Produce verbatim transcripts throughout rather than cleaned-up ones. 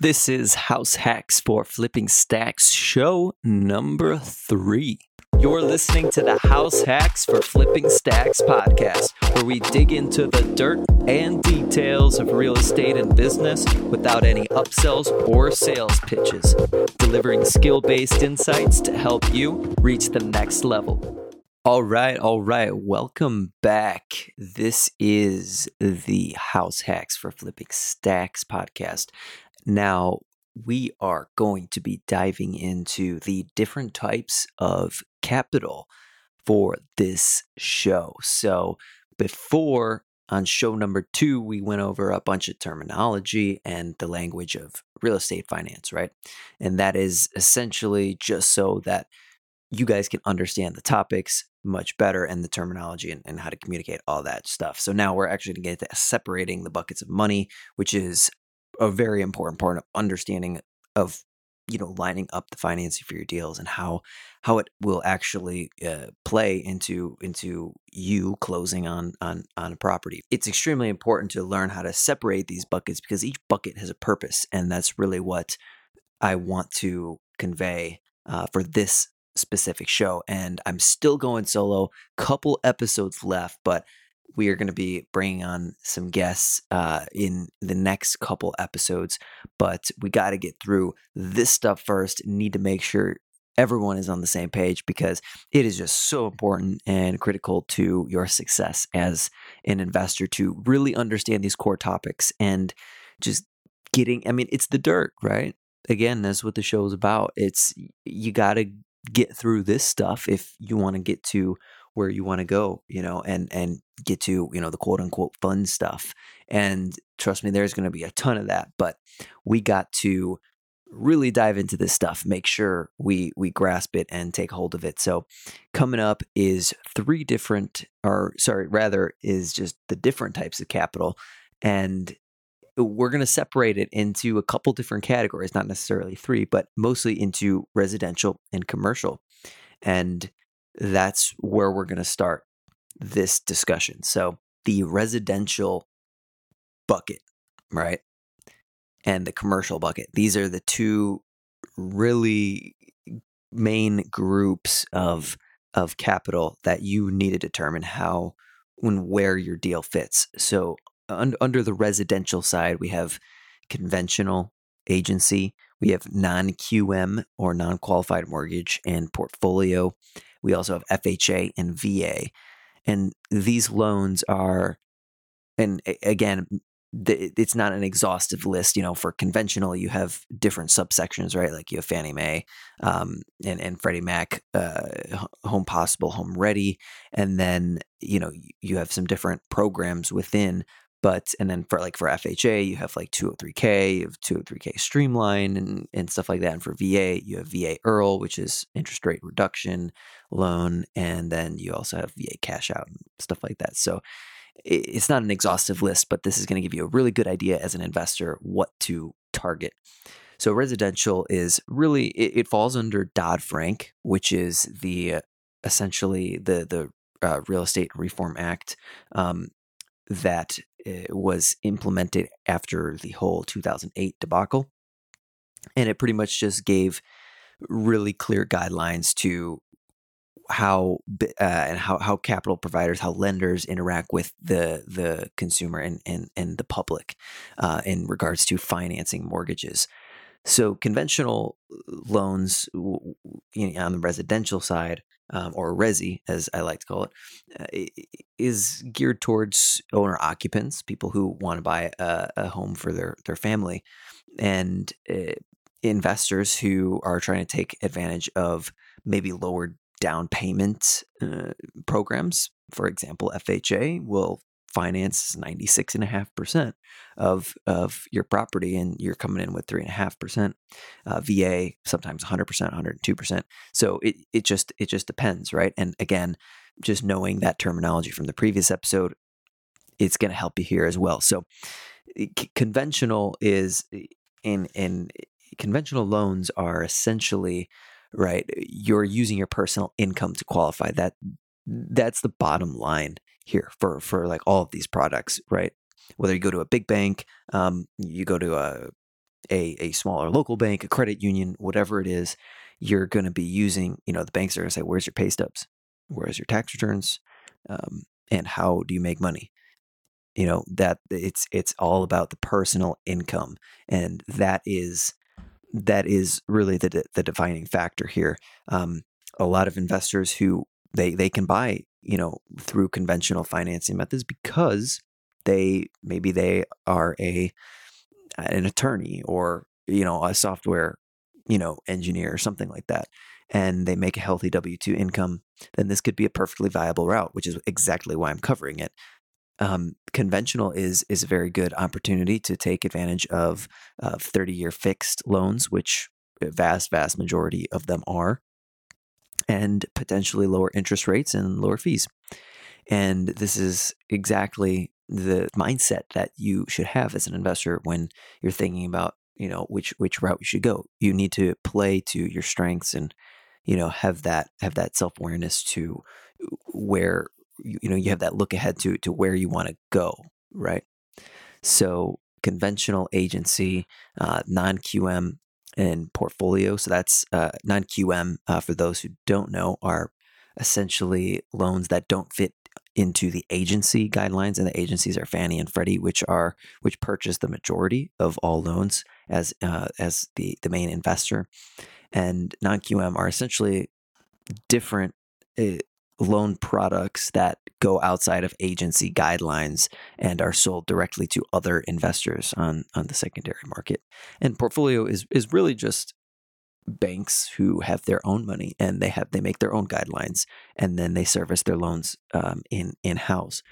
This is House Hacks for Flipping Stacks, show number three. You're listening to the House Hacks for Flipping Stacks podcast, where we dig into the dirt and details of real estate and business without any upsells or sales pitches, delivering skill-based insights to help you reach the next level. All right, all right. Welcome back. This is the House Hacks for Flipping Stacks podcast. Now, we are going to be diving into the different types of capital for this show. So before, on show number two, we went over a bunch of terminology and the language of real estate finance, right? And that is essentially just so that you guys can understand the topics much better and the terminology and, and how to communicate all that stuff. So now we're actually going to get to separating the buckets of money, which is a very important part of understanding of, you know, lining up the financing for your deals and how how it will actually uh, play into into you closing on on on a property. It's extremely important to learn how to separate these buckets because each bucket has a purpose, and that's really what I want to convey uh, for this specific show. And I'm still going solo, couple episodes left, but we are going to be bringing on some guests uh, in the next couple episodes, but we got to get through this stuff first. Need to make sure everyone is on the same page because it is just so important and critical to your success as an investor to really understand these core topics and just getting, I mean, it's the dirt, right? Again, that's what the show is about. It's, you got to get through this stuff if you want to get to where you want to go, you know, and and get to, you know, the quote unquote fun stuff. And trust me, there's going to be a ton of that, but we got to really dive into this stuff, make sure we we grasp it and take hold of it. So coming up is three different, or sorry, rather is just the different types of capital. And we're going to separate it into a couple different categories, not necessarily three, but mostly into residential and commercial. And that's where we're going to start this discussion. So the residential bucket, right? And the commercial bucket. These are the two really main groups of, of capital that you need to determine how and where your deal fits. So under the residential side, we have conventional agency, we have non-Q M or non-qualified mortgage and portfolio. We also have F H A and V A. And these loans are, and again, it's not an exhaustive list. You know, for conventional, you have different subsections, right? Like you have Fannie Mae um, and, and Freddie Mac, uh, Home Possible, Home Ready. And then, you know, you have some different programs within. But, and then for like for F H A, you have like two oh three K, you have two oh three K Streamline and, and stuff like that. And for V A, you have V A EARL, which is interest rate reduction loan. And then you also have V A cash out and stuff like that. So it's not an exhaustive list, but this is going to give you a really good idea as an investor what to target. So residential is really, it, it falls under Dodd-Frank, which is the uh, essentially the, the uh, Real Estate Reform Act um, that It was implemented after the whole two thousand eight debacle, and it pretty much just gave really clear guidelines to how uh, and how how capital providers, how lenders interact with the the consumer and and and the public uh, in regards to financing mortgages. So conventional loans, you know, on the residential side, Um, or resi, as I like to call it, uh, is geared towards owner occupants, people who want to buy a, a home for their, their family, and uh, investors who are trying to take advantage of maybe lower down payment uh, programs. For example, F H A will finance ninety-six point five percent of, of your property, and you're coming in with three point five percent. Uh, V A, sometimes one hundred percent, one hundred two percent. So it, it just it just depends, right? And again, just knowing that terminology from the previous episode, it's going to help you here as well. So c- conventional is in in conventional loans are essentially, right, you're using your personal income to qualify. That that's the bottom line here for, for like all of these products, right? Whether you go to a big bank, um, you go to a a, a smaller local bank, a credit union, whatever it is, you're going to be using, you know, the banks are going to say, where's your pay stubs? Where's your tax returns? Um, and how do you make money? You know, that it's, it's all about the personal income. And that is, that is really the, the defining factor here. Um, a lot of investors who they, they can buy, you know, through conventional financing methods because they, maybe they are a, an attorney or, you know, a software, you know, engineer or something like that, and they make a healthy W two income, then this could be a perfectly viable route, which is exactly why I'm covering it. Um, conventional is is a very good opportunity to take advantage of uh, thirty-year fixed loans, which a vast, vast majority of them are, and potentially lower interest rates and lower fees. And this is exactly the mindset that you should have as an investor when you're thinking about, you know, which which route you should go. You need to play to your strengths and, you know, have that have that self-awareness to where, you know, you have that look ahead to to where you want to go, right? So conventional agency, uh, non-Q M and portfolio. So that's uh, non-Q M, uh, for those who don't know, are essentially loans that don't fit into the agency guidelines, and the agencies are Fannie and Freddie, which are which purchase the majority of all loans as uh, as the the main investor. And non-Q M are essentially different uh, loan products that go outside of agency guidelines and are sold directly to other investors on on the secondary market. And portfolio is is really just banks who have their own money, and they have they make their own guidelines, and then they service their loans um, in in house,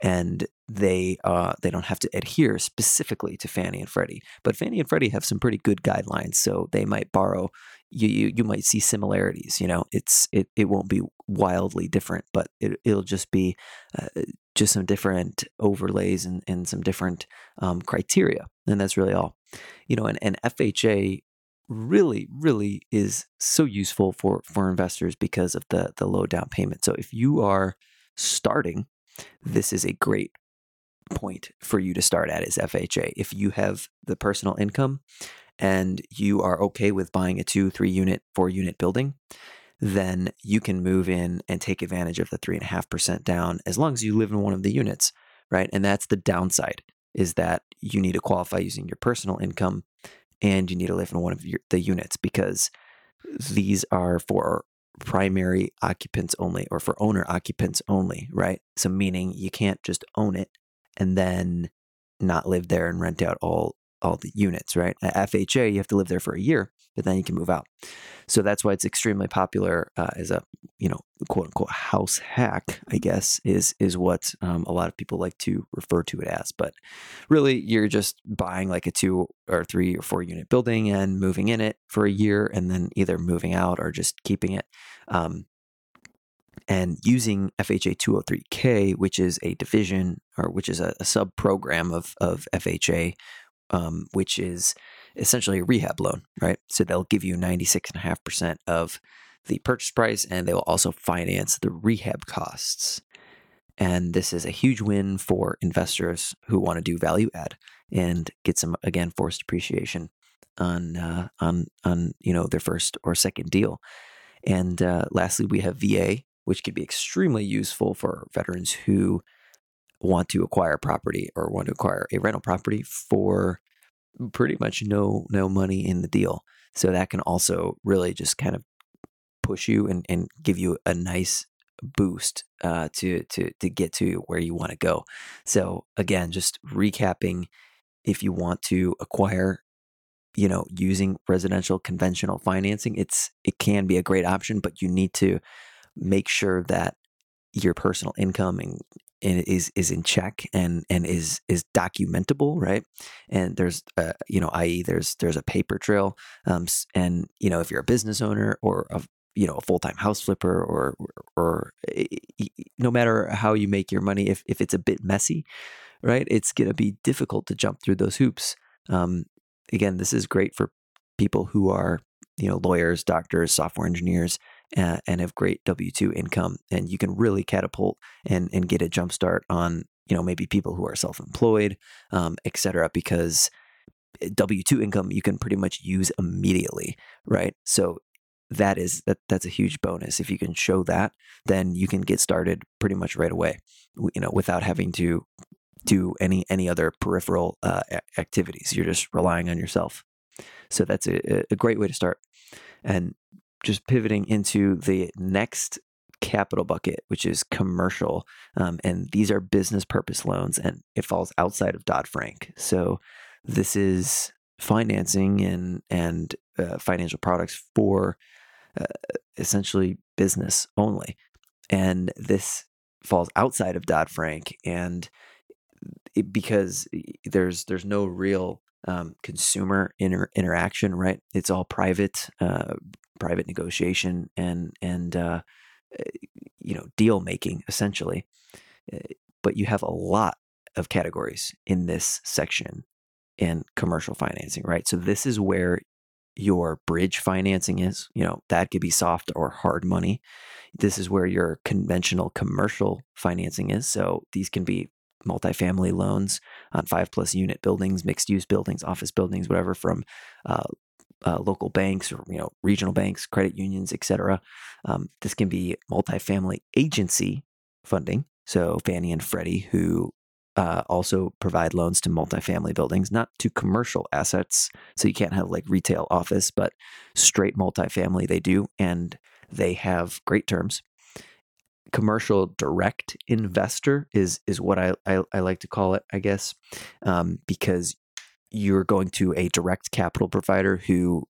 and they uh, they don't have to adhere specifically to Fannie and Freddie. But Fannie and Freddie have some pretty good guidelines, so they might borrow. You you, you might see similarities. You know, it's it, it won't be wildly different, but it, it'll just be uh, just some different overlays and and some different um, criteria, and that's really all. You know, and and F H A really, really is so useful for, for investors because of the, the low down payment. So if you are starting, this is a great point for you to start at, is F H A. If you have the personal income and you are okay with buying a two, three unit, four unit building, then you can move in and take advantage of the three and a half percent down as long as you live in one of the units, right? And that's the downside, is that you need to qualify using your personal income, and you need to live in one of your, the units, because these are for primary occupants only, or for owner occupants only, right? So meaning you can't just own it and then not live there and rent out all, all the units, right? At F H A, you have to live there for a year, but then you can move out. So that's why it's extremely popular uh, as a, you know, quote unquote house hack, I guess, is is what um, a lot of people like to refer to it as. But really, you're just buying like a two or three or four unit building and moving in it for a year, and then either moving out or just keeping it. Um, and using F H A two oh three K, which is a division, or which is a, a sub program of of F H A, um, which is essentially a rehab loan, right? So they'll give you ninety-six point five percent of the purchase price, and they will also finance the rehab costs. And this is a huge win for investors who want to do value add and get some, again, forced appreciation on, uh, on, on, you know, their first or second deal. And, uh, lastly, we have V A, which could be extremely useful for veterans who want to acquire property or want to acquire a rental property for pretty much no no money in the deal. So that can also really just kind of push you and, and give you a nice boost uh, to to to get to where you want to go. So again, just recapping, if you want to acquire, you know, using residential conventional financing, it's it can be a great option, but you need to make sure that your personal income and And is is in check and and is is documentable, right? And there's uh, you know, that is, there's there's a paper trail. Um, and you know, if you're a business owner or a you know a full time house flipper, or or no matter how you make your money, if if it's a bit messy, right, it's gonna be difficult to jump through those hoops. Um, again, this is great for people who are you know lawyers, doctors, software engineers, and have great W two income, and you can really catapult and, and get a jump start on, you know, maybe people who are self-employed, um, et cetera, because W two income you can pretty much use immediately, right? So that is that that's a huge bonus. If you can show that, then you can get started pretty much right away, you know, without having to do any any other peripheral uh, activities. You're just relying on yourself. So that's a, a great way to start. And just pivoting into the next capital bucket, which is commercial. Um, and these are business purpose loans, and it falls outside of Dodd-Frank. So this is financing and, and uh, financial products for uh, essentially business only. And this falls outside of Dodd-Frank, and it, because there's there's no real um, consumer inter- interaction, right? It's all private, uh, private negotiation and, and, uh, you know, deal making essentially. But you have a lot of categories in this section in commercial financing, right? So this is where your bridge financing is, you know, that could be soft or hard money. This is where your conventional commercial financing is. So these can be multifamily loans on five plus unit buildings, mixed use buildings, office buildings, whatever, from uh, Uh, local banks or, you know, regional banks, credit unions, et cetera. Um, this can be multifamily agency funding. So Fannie and Freddie, who uh, also provide loans to multifamily buildings, not to commercial assets. So you can't have like retail office, but straight multifamily they do. And they have great terms. Commercial direct investor is, is what I, I, I like to call it, I guess, um, because you're going to a direct capital provider who,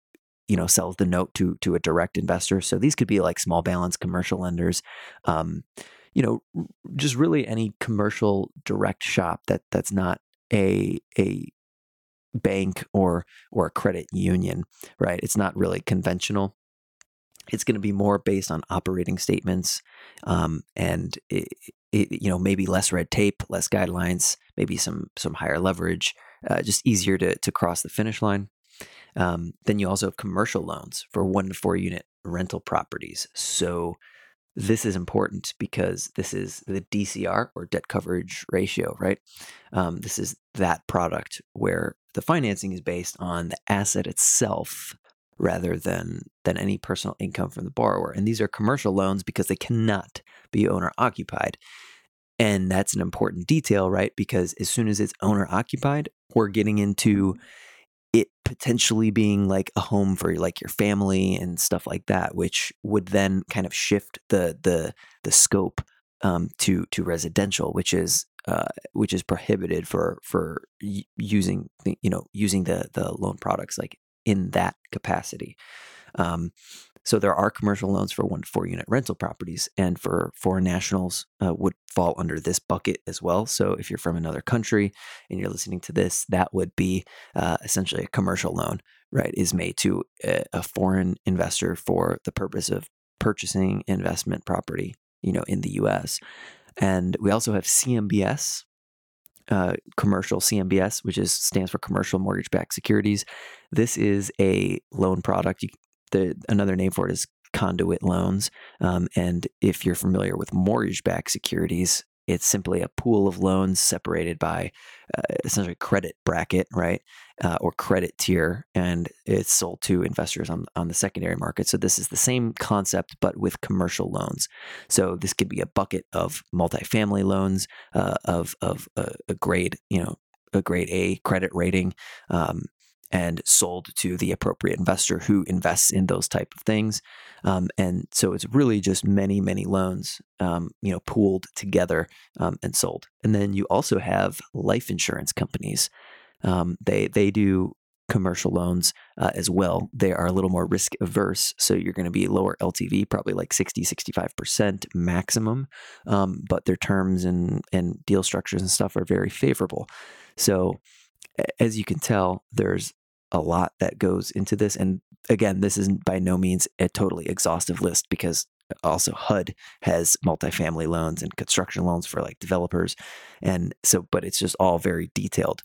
you know, sells the note to to a direct investor. So these could be like small balance commercial lenders, um, you know, just really any commercial direct shop that that's not a a bank or or a credit union, right? It's not really conventional. It's going to be more based on operating statements, um, and it, it, you know, maybe less red tape, less guidelines, maybe some some higher leverage. Uh, just easier to to cross the finish line. Um, then you also have commercial loans for one to four unit rental properties. So this is important because this is the D C R or debt coverage ratio, right? Um, this is that product where the financing is based on the asset itself rather than than any personal income from the borrower. And these are commercial loans because they cannot be owner occupied. And that's an important detail, right? Because as soon as it's owner occupied, we're getting into it potentially being like a home for like your family and stuff like that, which would then kind of shift the the the scope um, to to residential, which is uh, which is prohibited for for using you know using the the loan products like in that capacity. Um, So there are commercial loans for one to four unit rental properties, and for foreign nationals uh, would fall under this bucket as well. So if you're from another country and you're listening to this, that would be uh, essentially a commercial loan, right? Is made to a, a foreign investor for the purpose of purchasing investment property, you know, in the U S. And we also have C M B S, uh, commercial C M B S, which is stands for commercial mortgage-backed securities. This is a loan product. You The, another name for it is conduit loans. Um, and if you're familiar with mortgage-backed securities, it's simply a pool of loans separated by uh, essentially credit bracket, right? Uh, or credit tier. And it's sold to investors on, on the secondary market. So this is the same concept, but with commercial loans. So this could be a bucket of multifamily loans, uh, of, of a, a grade, you know, a grade A credit rating, um, and sold to the appropriate investor who invests in those type of things. Um, and so it's really just many, many loans, um, you know, pooled together um, and sold. And then you also have life insurance companies. Um, they they do commercial loans uh, as well. They are a little more risk averse. So you're going to be lower L T V, probably like sixty, sixty-five percent maximum. Um, but their terms and, and deal structures and stuff are very favorable. So as you can tell, there's a lot that goes into this. And again, this isn't by no means a totally exhaustive list, because also H U D has multifamily loans and construction loans for like developers. And so, but it's just all very detailed.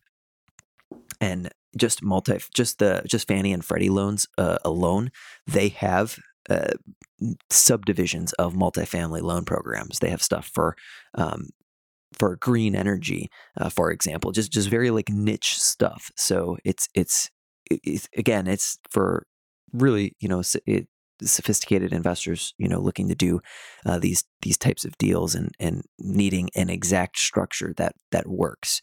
And just multi, just the, just Fannie and Freddie loans uh, alone, they have uh, subdivisions of multifamily loan programs. They have stuff for, um, for green energy, uh, for example, just just very like niche stuff. So it's it's, it's again, it's for really, you know, it, sophisticated investors, you know, looking to do uh, these these types of deals and and needing an exact structure that that works.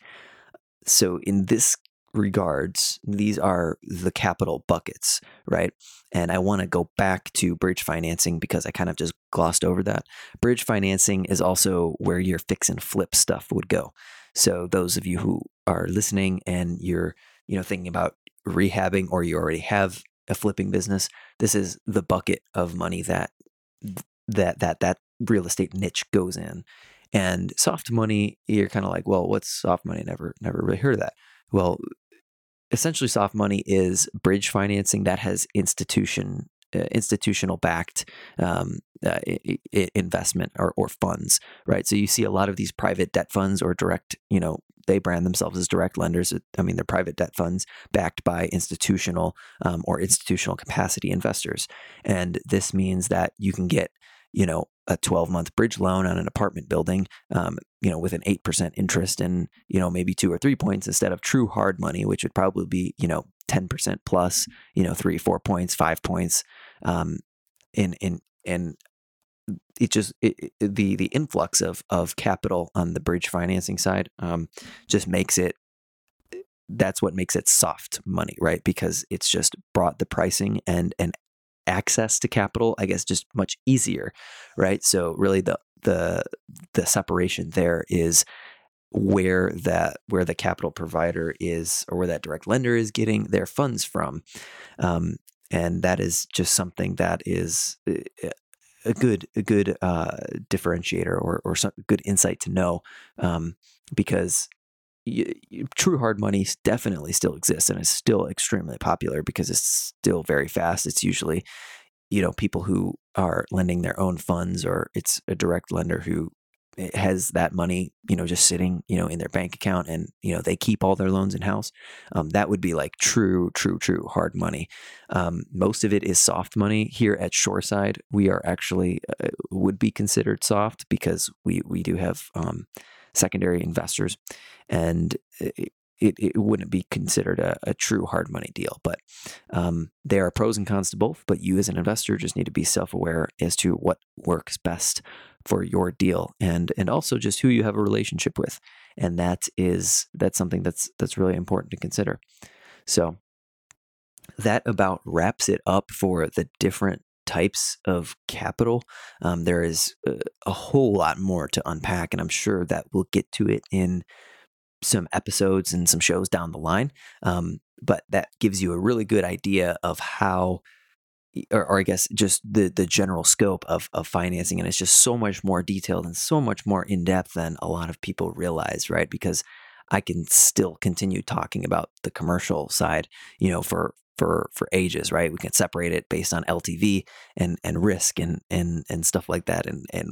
So in this regards, these are the capital buckets, right? And I want to go back to bridge financing because I kind of just glossed over that. Bridge financing is also where your fix and flip stuff would go. So those of you who are listening and you're, you know, thinking about rehabbing, or you already have a flipping business, this is the bucket of money that that that that real estate niche goes in. And soft money, you're kind of like, well, what's soft money? Never never really heard of that. Well, essentially, soft money is bridge financing that has institution uh, institutional backed um, uh, I- I investment or or funds, right? So you see a lot of these private debt funds or direct, you know, they brand themselves as direct lenders. I mean, they're private debt funds backed by institutional um, or institutional capacity investors. And this means that you can get, you know, a twelve-month bridge loan on an apartment building, um, you know, with an eight percent interest and, you know, maybe two or three points instead of true hard money, which would probably be, you know, ten percent plus, you know, three, four points, five points. Um, and, and, and it just, it, it, the, the influx of, of capital on the bridge financing side um, just makes it, that's what makes it soft money, right? Because it's just brought the pricing and, and, access to capital, I guess, just much easier, right? So really the the the separation there is where that where the capital provider is, or where that direct lender is getting their funds from. Um, and that is just something that is a good a good uh, differentiator or or some good insight to know, um, because You, you, true hard money definitely still exists and is still extremely popular because it's still very fast. It's usually, you know, people who are lending their own funds, or it's a direct lender who has that money, you know, just sitting, you know, in their bank account, and, you know, they keep all their loans in house. Um, that would be like true, true, true hard money. Um, most of it is soft money. Here at Shoreside, we are actually uh, would be considered soft because we, we do have, um, secondary investors, and it, it, it wouldn't be considered a, a true hard money deal. But um, there are pros and cons to both, but you as an investor just need to be self-aware as to what works best for your deal, and and also just who you have a relationship with. And that is, that's something that's that's really important to consider. So that about wraps it up for the different types of capital. Um, there is a, a whole lot more to unpack, and I'm sure that we'll get to it in some episodes and some shows down the line. Um, but that gives you a really good idea of how, or, or I guess just the the general scope of of financing, and it's just so much more detailed and so much more in depth than a lot of people realize, right? Because I can still continue talking about the commercial side, you know, for. for for ages, right? We can separate it based on L T V and and risk and and and stuff like that, and and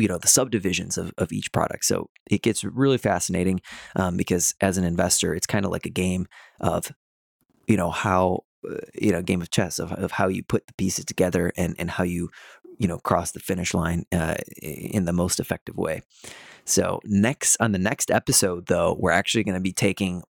you know, the subdivisions of, of each product. So it gets really fascinating, um, because as an investor, it's kind of like a game of, you know, how, you know, game of chess of, of how you put the pieces together and and how you, you know, cross the finish line uh, in the most effective way. So next, on the next episode though, we're actually going to be taking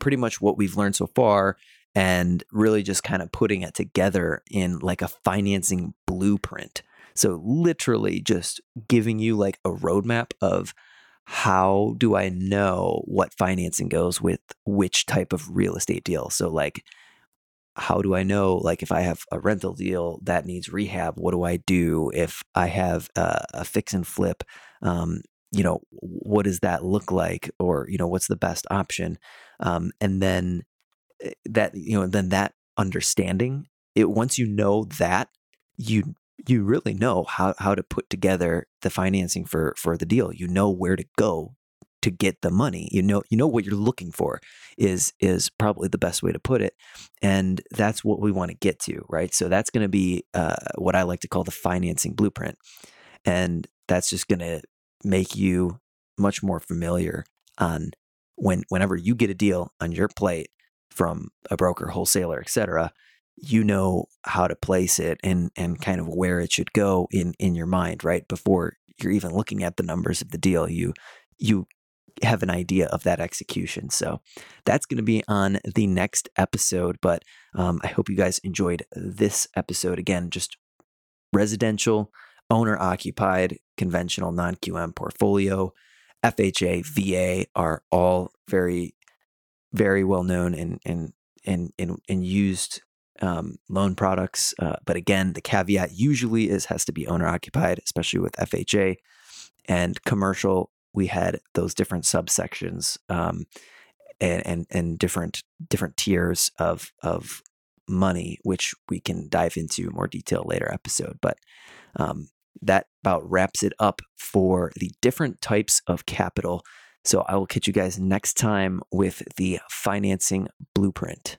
pretty much what we've learned so far and really just kind of putting it together in like a financing blueprint. So literally just giving you like a roadmap of how do I know what financing goes with which type of real estate deal. So like, how do I know, like, if I have a rental deal that needs rehab, what do I do? If I have a, a fix and flip, um, you know, what does that look like? Or, you know, what's the best option? Um, and then that, you know, then that understanding it, once you know that, you, you really know how, how to put together the financing for, for the deal. You know where to go to get the money. You know, you know what you're looking for is, is probably the best way to put it. And that's what we want to get to, right? So that's going to be, uh, what I like to call the financing blueprint. And that's just going to make you much more familiar on when, whenever you get a deal on your plate from a broker, wholesaler, et cetera, you know how to place it and, and kind of where it should go in, in your mind, right? Before you're even looking at the numbers of the deal, you you have an idea of that execution. So that's going to be on the next episode. But um, I hope you guys enjoyed this episode. Again, just residential, owner-occupied, conventional non-Q M portfolio, F H A, V A are all very, very well known and and and and, and used um, loan products. Uh, but again, the caveat usually is has to be owner-occupied, especially with F H A and commercial. We had those different subsections um, and, and and different different tiers of of money, which we can dive into in more detail later episode. But um, that about wraps it up for the different types of capital. So I will catch you guys next time with the financing blueprint.